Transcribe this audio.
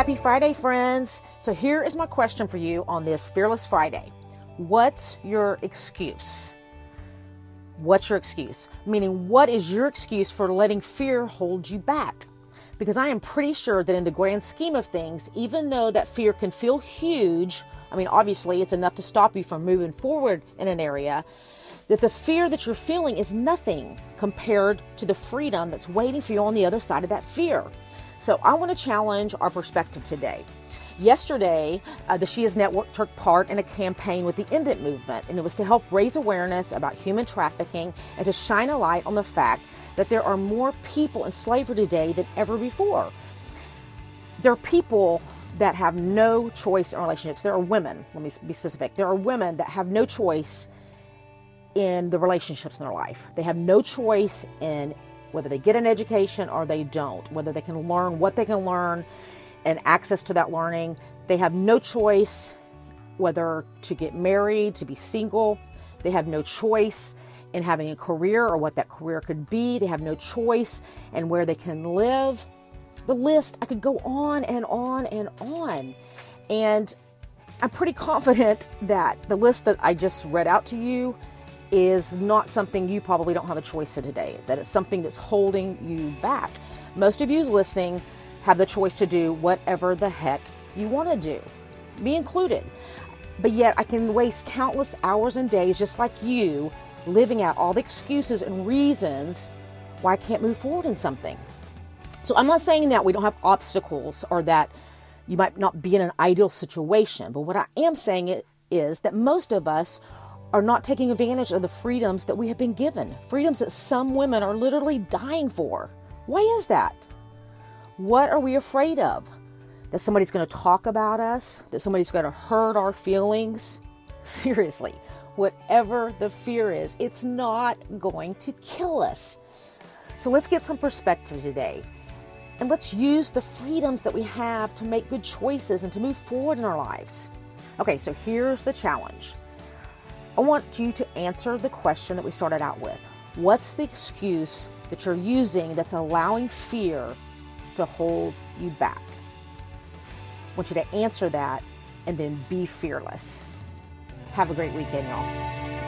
Happy Friday, friends. So here is my question for you on this Fearless Friday. What's your excuse? What's your excuse? Meaning, what is your excuse for letting fear hold you back? Because I am pretty sure that in the grand scheme of things, even though that fear can feel huge, I mean, obviously it's enough to stop you from moving forward in an area, that the fear that you're feeling is nothing compared to the freedom that's waiting for you on the other side of that fear. So I want to challenge our perspective today. Yesterday, the She Has Network took part in a campaign with the End It movement, and it was to help raise awareness about human trafficking and to shine a light on the fact that there are more people in slavery today than ever before. There are people that have no choice in relationships. There are women, let me be specific. There are women that have no choice in the relationships in their life. They have no choice in whether they get an education or they don't, whether they can learn what they can learn, and access to that learning. They have no choice whether to get married, to be single. They have no choice in having a career or what that career could be. They have no choice in where they can live. The list, I could go on and on and on. And I'm pretty confident that the list that I just read out to you is not something you probably don't have a choice in today, that it's something that's holding you back. Most of you listening have the choice to do whatever the heck you want to do, me included. But yet I can waste countless hours and days just like you living out all the excuses and reasons why I can't move forward in something. So I'm not saying that we don't have obstacles or that you might not be in an ideal situation, but what I am saying is that most of us are not taking advantage of the freedoms that we have been given, freedoms that some women are literally dying for. Why is that? What are we afraid of? That somebody's going to talk about us? That somebody's going to hurt our feelings? Seriously, whatever the fear is, it's not going to kill us. So let's get some perspective today. And let's use the freedoms that we have to make good choices and to move forward in our lives. Okay, so here's the challenge. I want you to answer the question that we started out with. What's the excuse that you're using that's allowing fear to hold you back? I want you to answer that and then be fearless. Have a great weekend, y'all.